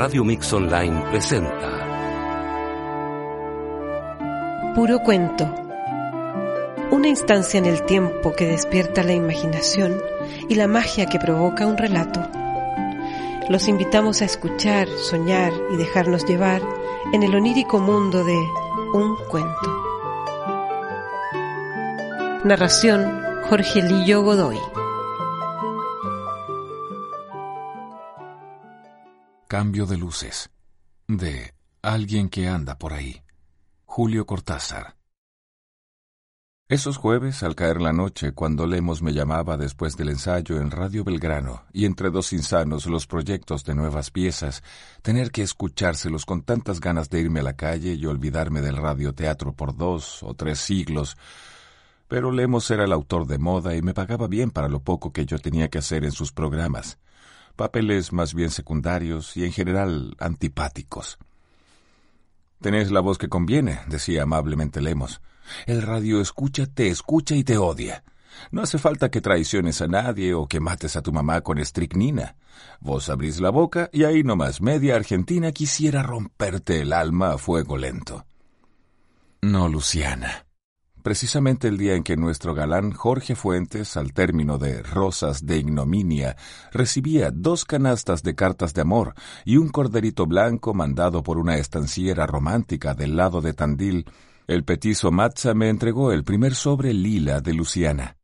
Radio Mix Online presenta Puro Cuento, una instancia en el tiempo que despierta la imaginación y la magia que provoca un relato. Los invitamos a escuchar, soñar y dejarnos llevar en el onírico mundo de un cuento. Narración Jorge Lillo Godoy. Cambio de luces, de Alguien que anda por ahí, Julio Cortázar. Esos jueves, al caer la noche, cuando Lemos me llamaba después del ensayo en Radio Belgrano, y entre dos insanos los proyectos de nuevas piezas, tener que escuchárselos con tantas ganas de irme a la calle y olvidarme del radioteatro por 2 o 3 siglos, pero Lemos era el autor de moda y me pagaba bien para lo poco que yo tenía que hacer en sus programas. Papeles más bien secundarios y en general antipáticos. «Tenés la voz que conviene», decía amablemente Lemos. «El radio escucha, te escucha y te odia. No hace falta que traiciones a nadie o que mates a tu mamá con estricnina. Vos abrís la boca y ahí nomás media Argentina quisiera romperte el alma a fuego lento». «No, Luciana». Precisamente el día en que nuestro galán Jorge Fuentes, al término de Rosas de Ignominia, recibía 2 canastas de cartas de amor y un corderito blanco mandado por una estanciera romántica del lado de Tandil, el petizo Matza me entregó el primer sobre lila de Luciana.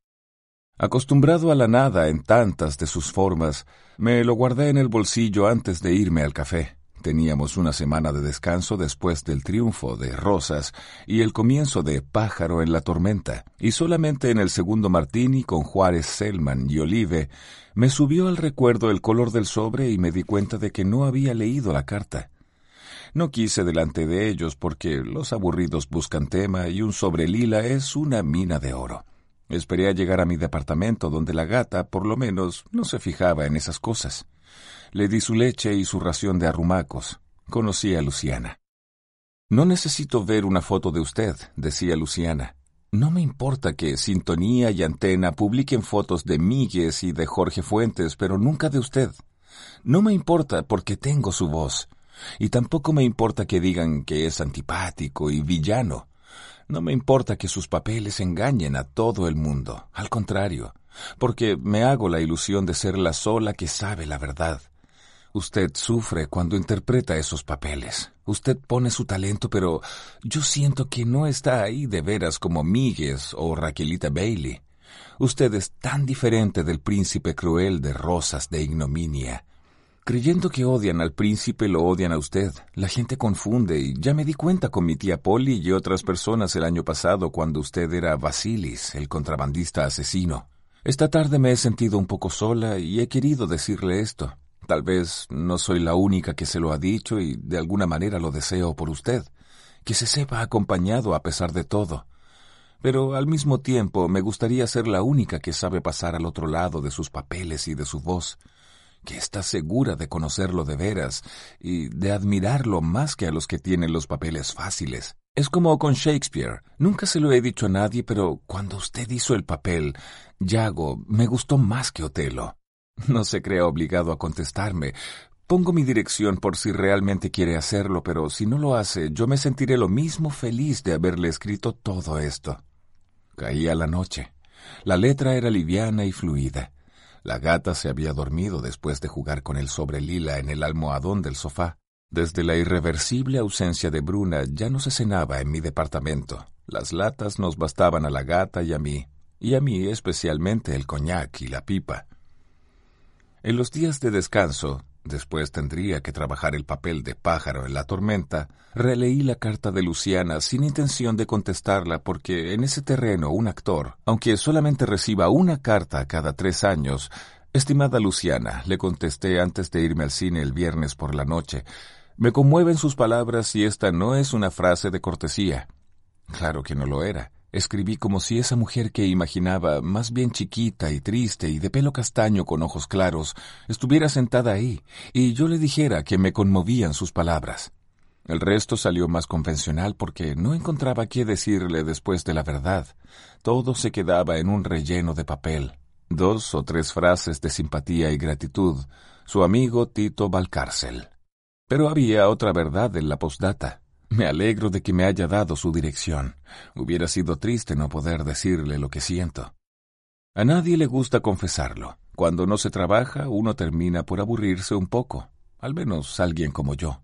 Acostumbrado a la nada en tantas de sus formas, me lo guardé en el bolsillo antes de irme al café. Teníamos una semana de descanso después del triunfo de Rosas y el comienzo de Pájaro en la tormenta, y solamente en el segundo martini con Juárez, Selman y Olive me subió al recuerdo el color del sobre y me di cuenta de que no había leído la carta. No quise delante de ellos porque los aburridos buscan tema y un sobre lila es una mina de oro. Esperé a llegar a mi departamento donde la gata, por lo menos, no se fijaba en esas cosas. Le di su leche y su ración de arrumacos. Conocí a Luciana. «No necesito ver una foto de usted», decía Luciana. «No me importa que Sintonía y Antena publiquen fotos de Míguez y de Jorge Fuentes, pero nunca de usted. No me importa porque tengo su voz. Y tampoco me importa que digan que es antipático y villano. No me importa que sus papeles engañen a todo el mundo. Al contrario, porque me hago la ilusión de ser la sola que sabe la verdad. Usted sufre cuando interpreta esos papeles. Usted pone su talento, pero yo siento que no está ahí de veras como Míguez o Raquelita Bailey. Usted es tan diferente del príncipe cruel de Rosas de Ignominia. Creyendo que odian al príncipe, lo odian a usted. La gente confunde, y ya me di cuenta con mi tía Polly y otras personas el año pasado cuando usted era Basilis, el contrabandista asesino. Esta tarde me he sentido un poco sola y he querido decirle esto. Tal vez no soy la única que se lo ha dicho y de alguna manera lo deseo por usted, que se sepa acompañado a pesar de todo. Pero al mismo tiempo me gustaría ser la única que sabe pasar al otro lado de sus papeles y de su voz, que está segura de conocerlo de veras y de admirarlo más que a los que tienen los papeles fáciles. Es como con Shakespeare. Nunca se lo he dicho a nadie, pero cuando usted hizo el papel, Yago, me gustó más que Otelo. No se crea obligado a contestarme. Pongo mi dirección por si realmente quiere hacerlo, pero si no lo hace, yo me sentiré lo mismo feliz de haberle escrito todo esto». Caía la noche. La letra era liviana y fluida. La gata se había dormido después de jugar con el sobre lila en el almohadón del sofá. Desde la irreversible ausencia de Bruna ya no se cenaba en mi departamento. Las latas nos bastaban a la gata y a mí especialmente el coñac y la pipa. En los días de descanso, después tendría que trabajar el papel de Pájaro en la tormenta, releí la carta de Luciana sin intención de contestarla porque en ese terreno un actor, aunque solamente reciba una carta cada 3 años... «Estimada Luciana», le contesté antes de irme al cine el viernes por la noche, «me conmueven sus palabras y esta no es una frase de cortesía». Claro que no lo era. Escribí como si esa mujer que imaginaba, más bien chiquita y triste y de pelo castaño con ojos claros, estuviera sentada ahí y yo le dijera que me conmovían sus palabras. El resto salió más convencional porque no encontraba qué decirle después de la verdad. Todo se quedaba en un relleno de papel. 2 o 3 frases de simpatía y gratitud. Su amigo Tito Valcárcel. Pero había otra verdad en la postdata. Me alegro de que me haya dado su dirección. Hubiera sido triste no poder decirle lo que siento. A nadie le gusta confesarlo. Cuando no se trabaja, uno termina por aburrirse un poco. Al menos alguien como yo.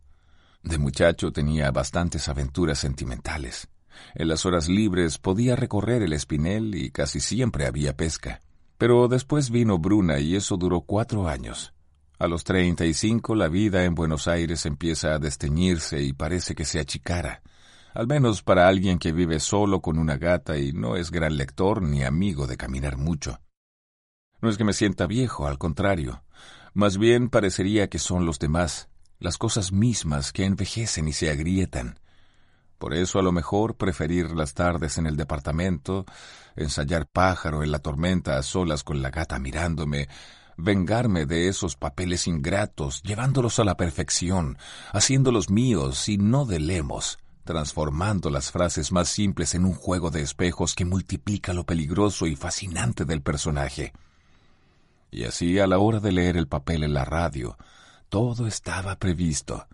De muchacho tenía bastantes aventuras sentimentales. En las horas libres podía recorrer el Espinel y casi siempre había pesca. Pero después vino Bruna y eso duró 4 años. A los 35 la vida en Buenos Aires empieza a desteñirse y parece que se achicara, al menos para alguien que vive solo con una gata y no es gran lector ni amigo de caminar mucho. No es que me sienta viejo, al contrario. Más bien parecería que son los demás, las cosas mismas que envejecen y se agrietan. Por eso a lo mejor preferir las tardes en el departamento, ensayar Pájaro en la tormenta a solas con la gata mirándome, vengarme de esos papeles ingratos, llevándolos a la perfección, haciéndolos míos y no de lemos, transformando las frases más simples en un juego de espejos que multiplica lo peligroso y fascinante del personaje. Y así, a la hora de leer el papel en la radio, todo estaba previsto,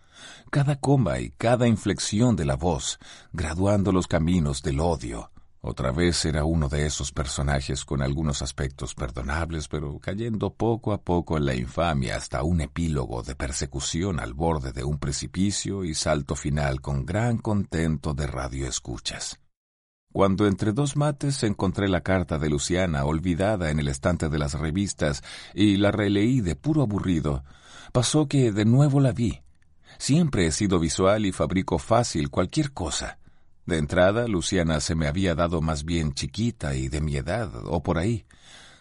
cada coma y cada inflexión de la voz, graduando los caminos del odio. Otra vez era uno de esos personajes con algunos aspectos perdonables, pero cayendo poco a poco en la infamia hasta un epílogo de persecución al borde de un precipicio y salto final con gran contento de radioescuchas. Cuando entre 2 mates encontré la carta de Luciana olvidada en el estante de las revistas y la releí de puro aburrido, pasó que de nuevo la vi. Siempre he sido visual y fabrico fácil cualquier cosa. De entrada, Luciana se me había dado más bien chiquita y de mi edad, o por ahí,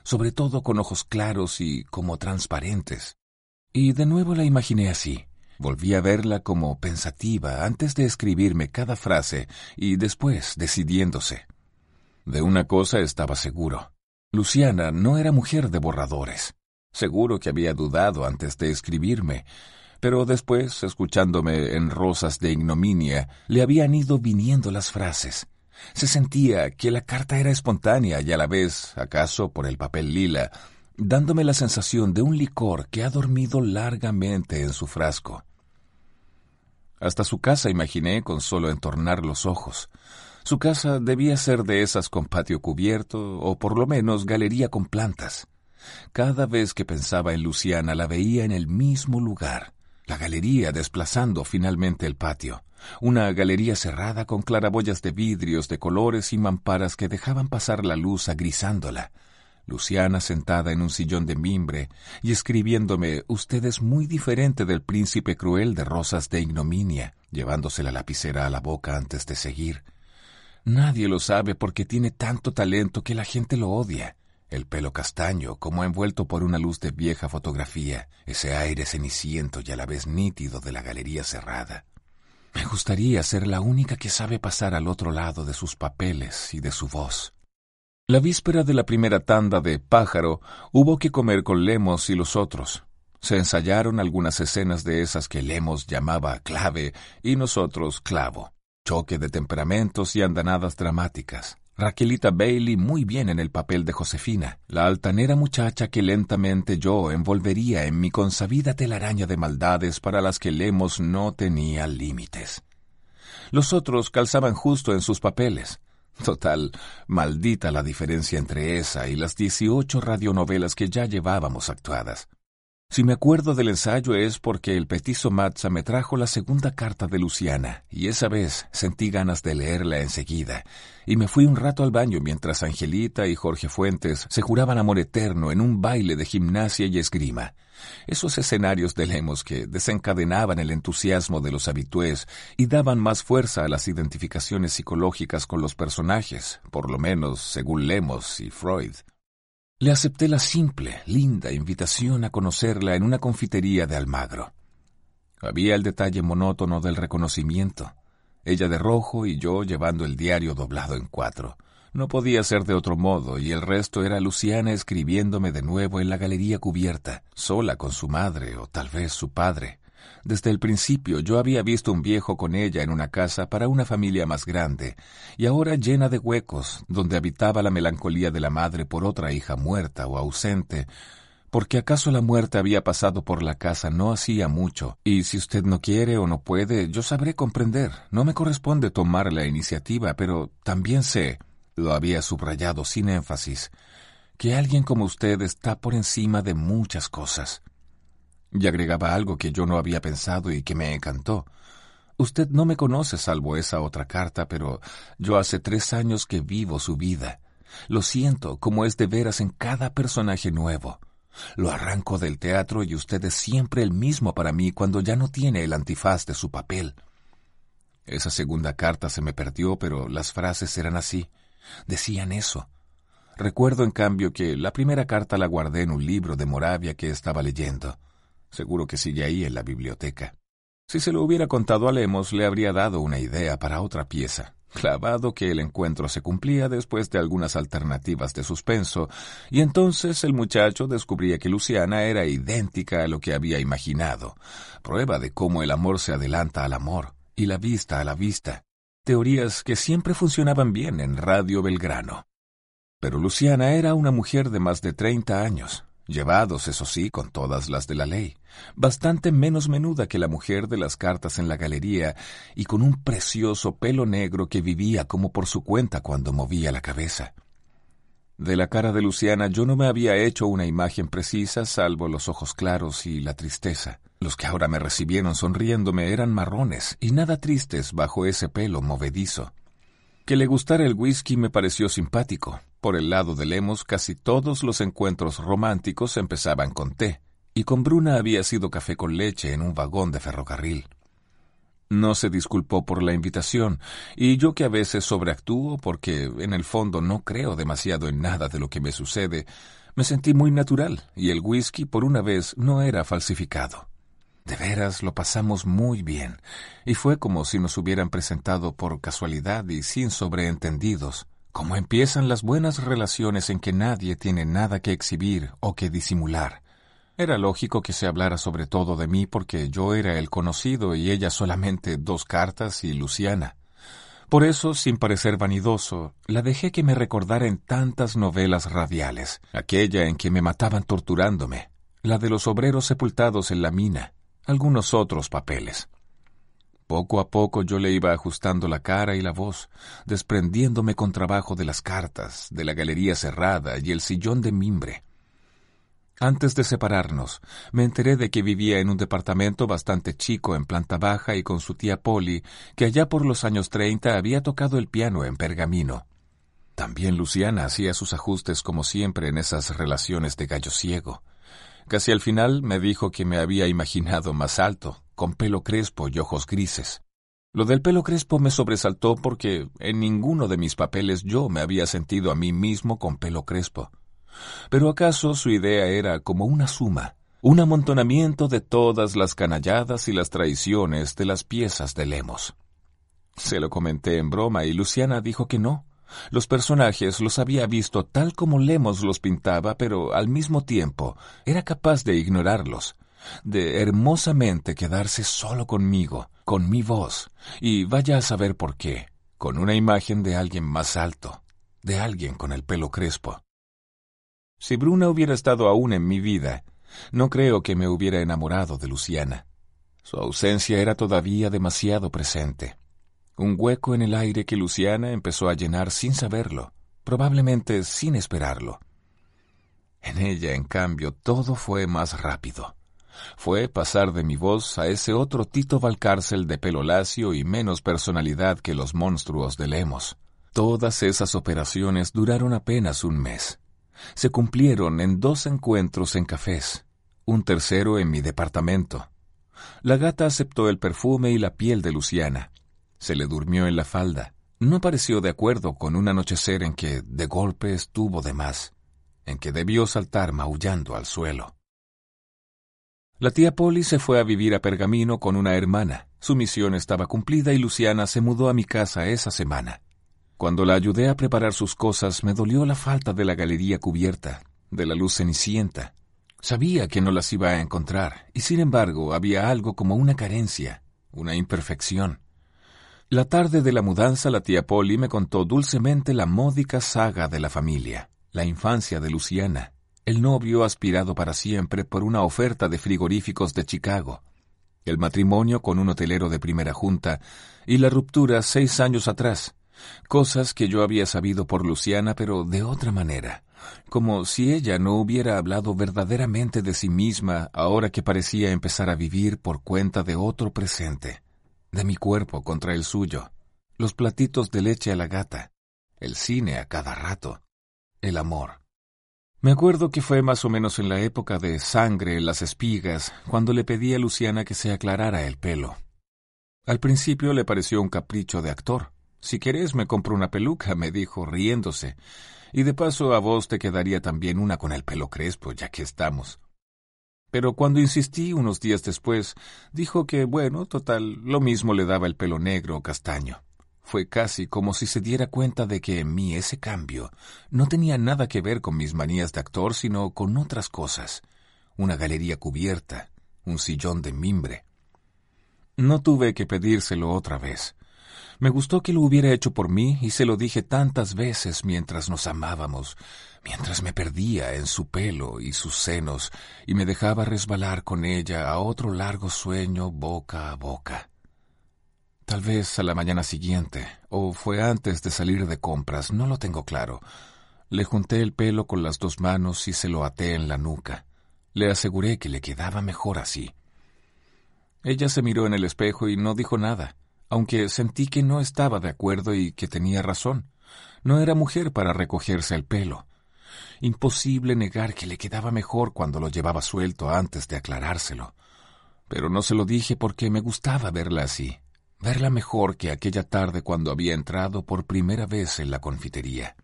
sobre todo con ojos claros y como transparentes. Y de nuevo la imaginé así. Volví a verla como pensativa antes de escribirme cada frase y después decidiéndose. De una cosa estaba seguro. Luciana no era mujer de borradores. Seguro que había dudado antes de escribirme, pero después, escuchándome en Rosas de Ignominia, le habían ido viniendo las frases. Se sentía que la carta era espontánea y a la vez, acaso por el papel lila, dándome la sensación de un licor que ha dormido largamente en su frasco. Hasta su casa imaginé con solo entornar los ojos. Su casa debía ser de esas con patio cubierto o por lo menos galería con plantas. Cada vez que pensaba en Luciana la veía en el mismo lugar. La galería desplazando finalmente el patio, una galería cerrada con claraboyas de vidrios de colores y mamparas que dejaban pasar la luz agrisándola. Luciana sentada en un sillón de mimbre y escribiéndome: «Usted es muy diferente del príncipe cruel de Rosas de Ignominia», llevándose la lapicera a la boca antes de seguir. «Nadie lo sabe porque tiene tanto talento que la gente lo odia». El pelo castaño, como envuelto por una luz de vieja fotografía, ese aire ceniciento y a la vez nítido de la galería cerrada. Me gustaría ser la única que sabe pasar al otro lado de sus papeles y de su voz. La víspera de la primera tanda de Pájaro hubo que comer con Lemos y los otros. Se ensayaron algunas escenas de esas que Lemos llamaba clave y nosotros clavo, choque de temperamentos y andanadas dramáticas. Raquelita Bailey muy bien en el papel de Josefina, la altanera muchacha que lentamente yo envolvería en mi consabida telaraña de maldades para las que Lemos no tenía límites. Los otros calzaban justo en sus papeles. Total, maldita la diferencia entre esa y las 18 radionovelas que ya llevábamos actuadas. Si me acuerdo del ensayo es porque el petiso Matza me trajo la segunda carta de Luciana, y esa vez sentí ganas de leerla enseguida, y me fui un rato al baño mientras Angelita y Jorge Fuentes se juraban amor eterno en un baile de gimnasia y esgrima. Esos escenarios de Lemos que desencadenaban el entusiasmo de los habitués y daban más fuerza a las identificaciones psicológicas con los personajes, por lo menos según Lemos y Freud. Le acepté la simple, linda invitación a conocerla en una confitería de Almagro. Había el detalle monótono del reconocimiento. Ella de rojo y yo llevando el diario doblado en 4. No podía ser de otro modo, y el resto era Luciana escribiéndome de nuevo en la galería cubierta, sola con su madre o tal vez su padre. Desde el principio yo había visto un viejo con ella en una casa para una familia más grande, y ahora llena de huecos, donde habitaba la melancolía de la madre por otra hija muerta o ausente, porque acaso la muerte había pasado por la casa no hacía mucho, y si usted no quiere o no puede, yo sabré comprender. No me corresponde tomar la iniciativa, pero también sé, lo había subrayado sin énfasis, que alguien como usted está por encima de muchas cosas. Y agregaba algo que yo no había pensado y que me encantó. Usted no me conoce salvo esa otra carta, pero yo hace 3 años que vivo su vida. Lo siento, como es de veras en cada personaje nuevo. Lo arranco del teatro y usted es siempre el mismo para mí cuando ya no tiene el antifaz de su papel. Esa segunda carta se me perdió, pero las frases eran así. Decían eso. Recuerdo, en cambio, que la primera carta la guardé en un libro de Moravia que estaba leyendo. Seguro que sigue ahí en la biblioteca. Si se lo hubiera contado a Lemos, le habría dado una idea para otra pieza. Clavado que el encuentro se cumplía después de algunas alternativas de suspenso, y entonces el muchacho descubría que Luciana era idéntica a lo que había imaginado, prueba de cómo el amor se adelanta al amor, y la vista a la vista, teorías que siempre funcionaban bien en Radio Belgrano. Pero Luciana era una mujer de más de 30 años, llevados, eso sí, con todas las de la ley, bastante menos menuda que la mujer de las cartas en la galería y con un precioso pelo negro que vivía como por su cuenta cuando movía la cabeza. De la cara de Luciana yo no me había hecho una imagen precisa salvo los ojos claros y la tristeza. Los que ahora me recibieron sonriéndome eran marrones y nada tristes bajo ese pelo movedizo. Que le gustara el whisky me pareció simpático. Por el lado de Lemos, casi todos los encuentros románticos empezaban con té, y con Bruna había sido café con leche en un vagón de ferrocarril. No se disculpó por la invitación, y yo que a veces sobreactúo porque en el fondo no creo demasiado en nada de lo que me sucede, me sentí muy natural, y el whisky por una vez no era falsificado. De veras, lo pasamos muy bien, y fue como si nos hubieran presentado por casualidad y sin sobreentendidos, como empiezan las buenas relaciones en que nadie tiene nada que exhibir o que disimular. Era lógico que se hablara sobre todo de mí porque yo era el conocido y ella solamente 2 cartas y Luciana. Por eso, sin parecer vanidoso, la dejé que me recordara en tantas novelas radiales, aquella en que me mataban torturándome, la de los obreros sepultados en la mina, algunos otros papeles. Poco a poco yo le iba ajustando la cara y la voz, desprendiéndome con trabajo de las cartas, de la galería cerrada y el sillón de mimbre. Antes de separarnos, me enteré de que vivía en un departamento bastante chico en planta baja y con su tía Polly, que allá por los años 30 había tocado el piano en Pergamino. También Luciana hacía sus ajustes como siempre en esas relaciones de gallo ciego. Casi al final me dijo que me había imaginado más alto, con pelo crespo y ojos grises. Lo del pelo crespo me sobresaltó porque en ninguno de mis papeles yo me había sentido a mí mismo con pelo crespo. Pero acaso su idea era como una suma, un amontonamiento de todas las canalladas y las traiciones de las piezas de Lemos. Se lo comenté en broma y Luciana dijo que no. Los personajes los había visto tal como Lemos los pintaba, pero al mismo tiempo era capaz de ignorarlos, de hermosamente quedarse solo conmigo, con mi voz, y vaya a saber por qué, con una imagen de alguien más alto, de alguien con el pelo crespo. Si Bruna hubiera estado aún en mi vida, no creo que me hubiera enamorado de Luciana. Su ausencia era todavía demasiado presente. Un hueco en el aire que Luciana empezó a llenar sin saberlo, probablemente sin esperarlo. En ella, en cambio, todo fue más rápido. Fue pasar de mi voz a ese otro Tito Valcárcel de pelo lacio y menos personalidad que los monstruos de Lemos. Todas esas operaciones duraron apenas un mes. Se cumplieron en 2 encuentros en cafés, un tercero en mi departamento. La gata aceptó el perfume y la piel de Luciana. Se le durmió en la falda. No pareció de acuerdo con un anochecer en que, de golpe, estuvo de más, en que debió saltar maullando al suelo. La tía Polly se fue a vivir a Pergamino con una hermana. Su misión estaba cumplida y Luciana se mudó a mi casa esa semana. Cuando la ayudé a preparar sus cosas, me dolió la falta de la galería cubierta, de la luz cenicienta. Sabía que no las iba a encontrar, y sin embargo había algo como una carencia, una imperfección. La tarde de la mudanza, la tía Polly me contó dulcemente la módica saga de la familia, la infancia de Luciana, el novio aspirado para siempre por una oferta de frigoríficos de Chicago, el matrimonio con un hotelero de Primera Junta y la ruptura 6 años atrás, cosas que yo había sabido por Luciana pero de otra manera, como si ella no hubiera hablado verdaderamente de sí misma ahora que parecía empezar a vivir por cuenta de otro presente, de mi cuerpo contra el suyo, los platitos de leche a la gata, el cine a cada rato, el amor. Me acuerdo que fue más o menos en la época de Sangre en las espigas cuando le pedí a Luciana que se aclarara el pelo. Al principio le pareció un capricho de actor. «Si querés me compro una peluca», me dijo riéndose, «y de paso a vos te quedaría también una con el pelo crespo, ya que estamos». Pero cuando insistí unos días después, dijo que, bueno, total, lo mismo le daba el pelo negro o castaño. Fue casi como si se diera cuenta de que en mí ese cambio no tenía nada que ver con mis manías de actor, sino con otras cosas. Una galería cubierta, un sillón de mimbre. No tuve que pedírselo otra vez. Me gustó que lo hubiera hecho por mí y se lo dije tantas veces mientras nos amábamos, mientras me perdía en su pelo y sus senos y me dejaba resbalar con ella a otro largo sueño boca a boca. Tal vez a la mañana siguiente, o fue antes de salir de compras, no lo tengo claro. Le junté el pelo con las 2 manos y se lo até en la nuca. Le aseguré que le quedaba mejor así. Ella se miró en el espejo y no dijo nada, aunque sentí que no estaba de acuerdo y que tenía razón. No era mujer para recogerse el pelo. Imposible negar que le quedaba mejor cuando lo llevaba suelto antes de aclarárselo. Pero no se lo dije porque me gustaba verla así. Verla mejor que aquella tarde cuando había entrado por primera vez en la confitería.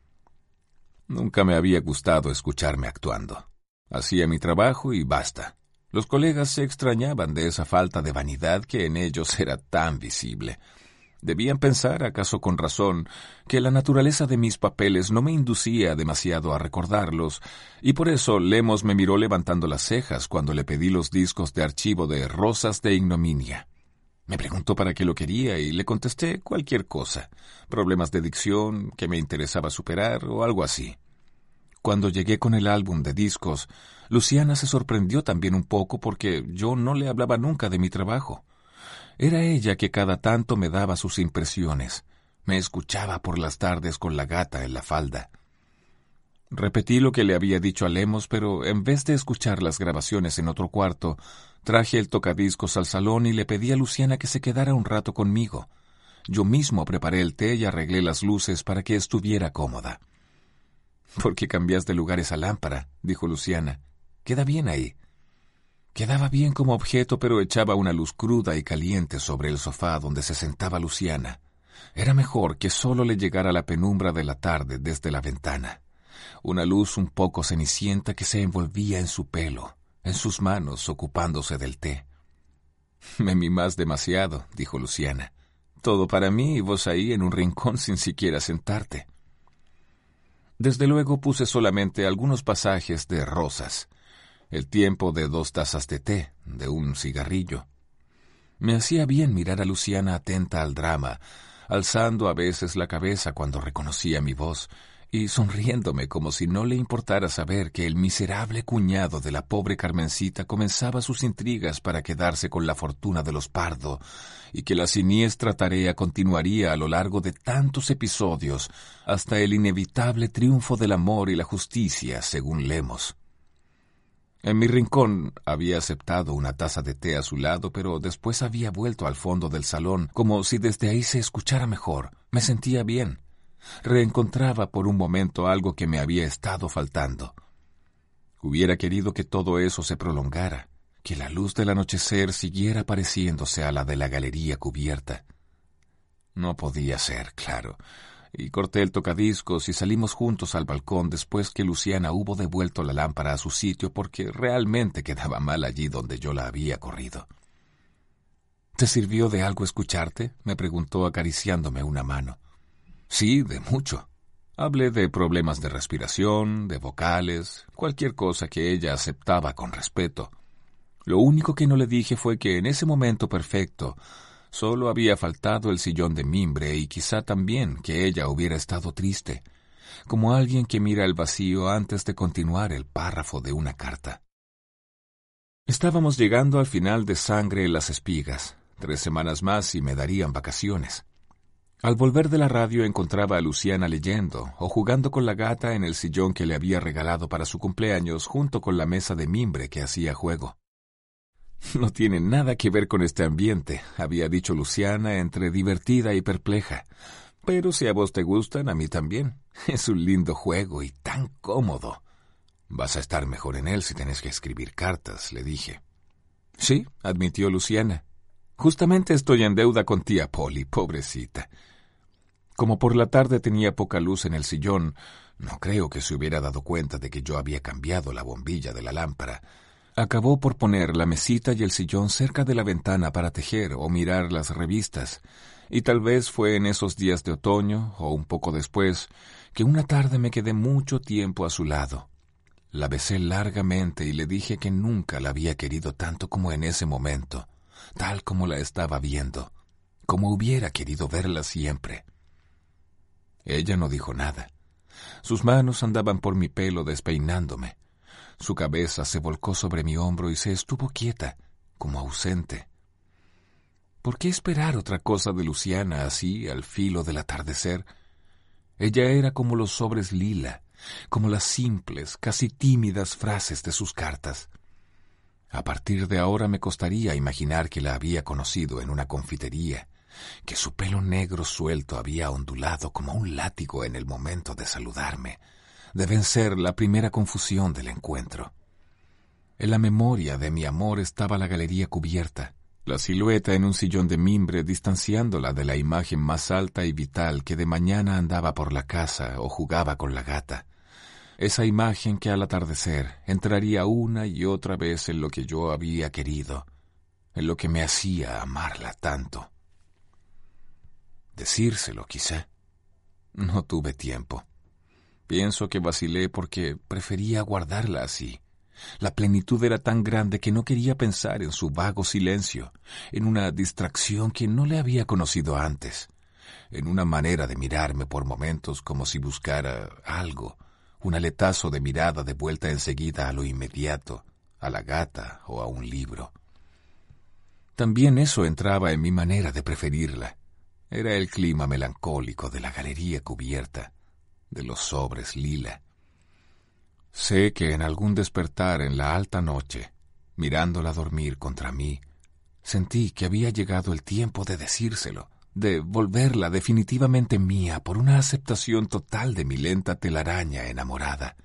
Nunca me había gustado escucharme actuando. Hacía mi trabajo y basta. Los colegas se extrañaban de esa falta de vanidad que en ellos era tan visible. Debían pensar, acaso con razón, que la naturaleza de mis papeles no me inducía demasiado a recordarlos, y por eso Lemos me miró levantando las cejas cuando le pedí los discos de archivo de Rosas de Ignominia. Me preguntó para qué lo quería y le contesté cualquier cosa, problemas de dicción que me interesaba superar o algo así. Cuando llegué con el álbum de discos, Luciana se sorprendió también un poco porque yo no le hablaba nunca de mi trabajo. Era ella que cada tanto me daba sus impresiones. Me escuchaba por las tardes con la gata en la falda. Repetí lo que le había dicho a Lemos, pero en vez de escuchar las grabaciones en otro cuarto, traje el tocadiscos al salón y le pedí a Luciana que se quedara un rato conmigo. Yo mismo preparé el té y arreglé las luces para que estuviera cómoda. —¿Por qué cambias de lugar esa lámpara? —dijo Luciana. —Queda bien ahí. Quedaba bien como objeto, pero echaba una luz cruda y caliente sobre el sofá donde se sentaba Luciana. Era mejor que solo le llegara la penumbra de la tarde desde la ventana. Una luz un poco cenicienta que se envolvía en su pelo, en sus manos ocupándose del té. —Me mimás demasiado —dijo Luciana—. Todo para mí y vos ahí en un rincón sin siquiera sentarte. Desde luego puse solamente algunos pasajes de Rosas, el tiempo de 2 tazas de té, de un cigarrillo. Me hacía bien mirar a Luciana atenta al drama, alzando a veces la cabeza cuando reconocía mi voz, y sonriéndome como si no le importara saber que el miserable cuñado de la pobre Carmencita comenzaba sus intrigas para quedarse con la fortuna de los Pardo, y que la siniestra tarea continuaría a lo largo de tantos episodios, hasta el inevitable triunfo del amor y la justicia, según Lemos. En mi rincón había aceptado una taza de té a su lado, pero después había vuelto al fondo del salón, como si desde ahí se escuchara mejor. Me sentía bien. Reencontraba por un momento algo que me había estado faltando. Hubiera querido que todo eso se prolongara, que la luz del anochecer siguiera pareciéndose a la de la galería cubierta. No podía ser, claro, y corté el tocadiscos y salimos juntos al balcón después que Luciana hubo devuelto la lámpara a su sitio porque realmente quedaba mal allí donde yo la había corrido. —¿Te sirvió de algo escucharte? —me preguntó acariciándome una mano. —Sí, de mucho. Hablé de problemas de respiración, de vocales, cualquier cosa que ella aceptaba con respeto. Lo único que no le dije fue que en ese momento perfecto solo había faltado el sillón de mimbre y quizá también que ella hubiera estado triste, como alguien que mira el vacío antes de continuar el párrafo de una carta. Estábamos llegando al final de Sangre en las espigas. 3 semanas más y me darían vacaciones. Al volver de la radio encontraba a Luciana leyendo o jugando con la gata en el sillón que le había regalado para su cumpleaños junto con la mesa de mimbre que hacía juego. No tiene nada que ver con este ambiente, había dicho Luciana entre divertida y perpleja. Pero si a vos te gustan, a mí también. Es un lindo juego y tan cómodo. Vas a estar mejor en él si tenés que escribir cartas, le dije. Sí, admitió Luciana. Justamente estoy en deuda con tía Polly, pobrecita. Como por la tarde tenía poca luz en el sillón, no creo que se hubiera dado cuenta de que yo había cambiado la bombilla de la lámpara. Acabó por poner la mesita y el sillón cerca de la ventana para tejer o mirar las revistas, y tal vez fue en esos días de otoño, o un poco después, que una tarde me quedé mucho tiempo a su lado. La besé largamente y le dije que nunca la había querido tanto como en ese momento. Tal como la estaba viendo, como hubiera querido verla siempre. Ella no dijo nada. Sus manos andaban por mi pelo despeinándome. Su cabeza se volcó sobre mi hombro y se estuvo quieta, como ausente. ¿Por qué esperar otra cosa de Luciana así, al filo del atardecer? Ella era como los sobres lila, como las simples, casi tímidas frases de sus cartas. A partir de ahora me costaría imaginar que la había conocido en una confitería, que su pelo negro suelto había ondulado como un látigo en el momento de saludarme, de vencer la primera confusión del encuentro. En la memoria de mi amor estaba la galería cubierta, la silueta en un sillón de mimbre distanciándola de la imagen más alta y vital que de mañana andaba por la casa o jugaba con la gata. Esa imagen que al atardecer entraría una y otra vez en lo que yo había querido, en lo que me hacía amarla tanto. Decírselo, quizá. No tuve tiempo. Pienso que vacilé porque prefería guardarla así. La plenitud era tan grande que no quería pensar en su vago silencio, en una distracción que no le había conocido antes, en una manera de mirarme por momentos como si buscara algo. Un aletazo de mirada de vuelta enseguida a lo inmediato, a la gata o a un libro. También eso entraba en mi manera de preferirla. Era el clima melancólico de la galería cubierta, de los sobres lila. Sé que en algún despertar en la alta noche, mirándola dormir contra mí, sentí que había llegado el tiempo de decírselo, de volverla definitivamente mía por una aceptación total de mi lenta telaraña enamorada.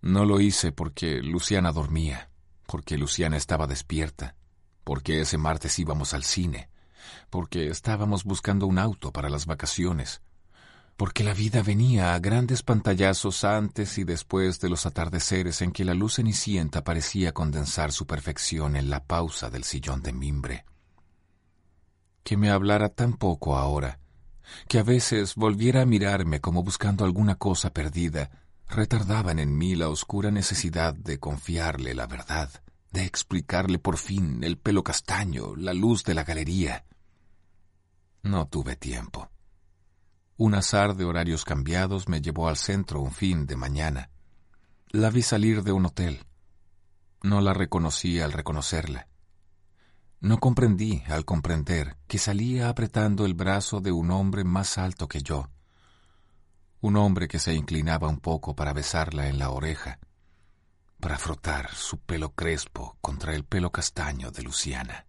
No lo hice porque Luciana dormía, porque Luciana estaba despierta, porque ese martes íbamos al cine, porque estábamos buscando un auto para las vacaciones, porque la vida venía a grandes pantallazos antes y después de los atardeceres en que la luz cenicienta parecía condensar su perfección en la pausa del sillón de mimbre. Que me hablara tan poco ahora, que a veces volviera a mirarme como buscando alguna cosa perdida, retardaban en mí la oscura necesidad de confiarle la verdad, de explicarle por fin el pelo castaño, la luz de la galería. No tuve tiempo. Un azar de horarios cambiados me llevó al centro un fin de mañana. La vi salir de un hotel. No la reconocí al reconocerla. No comprendí, al comprender, que salía apretando el brazo de un hombre más alto que yo. Un hombre que se inclinaba un poco para besarla en la oreja, para frotar su pelo crespo contra el pelo castaño de Luciana.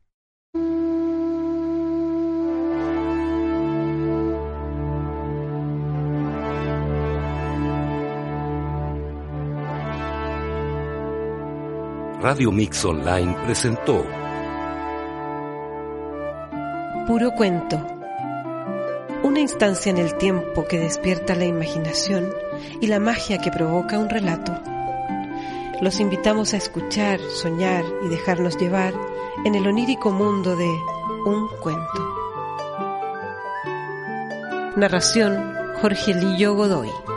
Radio Mix Online presentó Puro Cuento, una instancia en el tiempo que despierta la imaginación y la magia que provoca un relato. Los invitamos a escuchar, soñar y dejarnos llevar en el onírico mundo de un cuento. Narración: Jorge Lillo Godoy.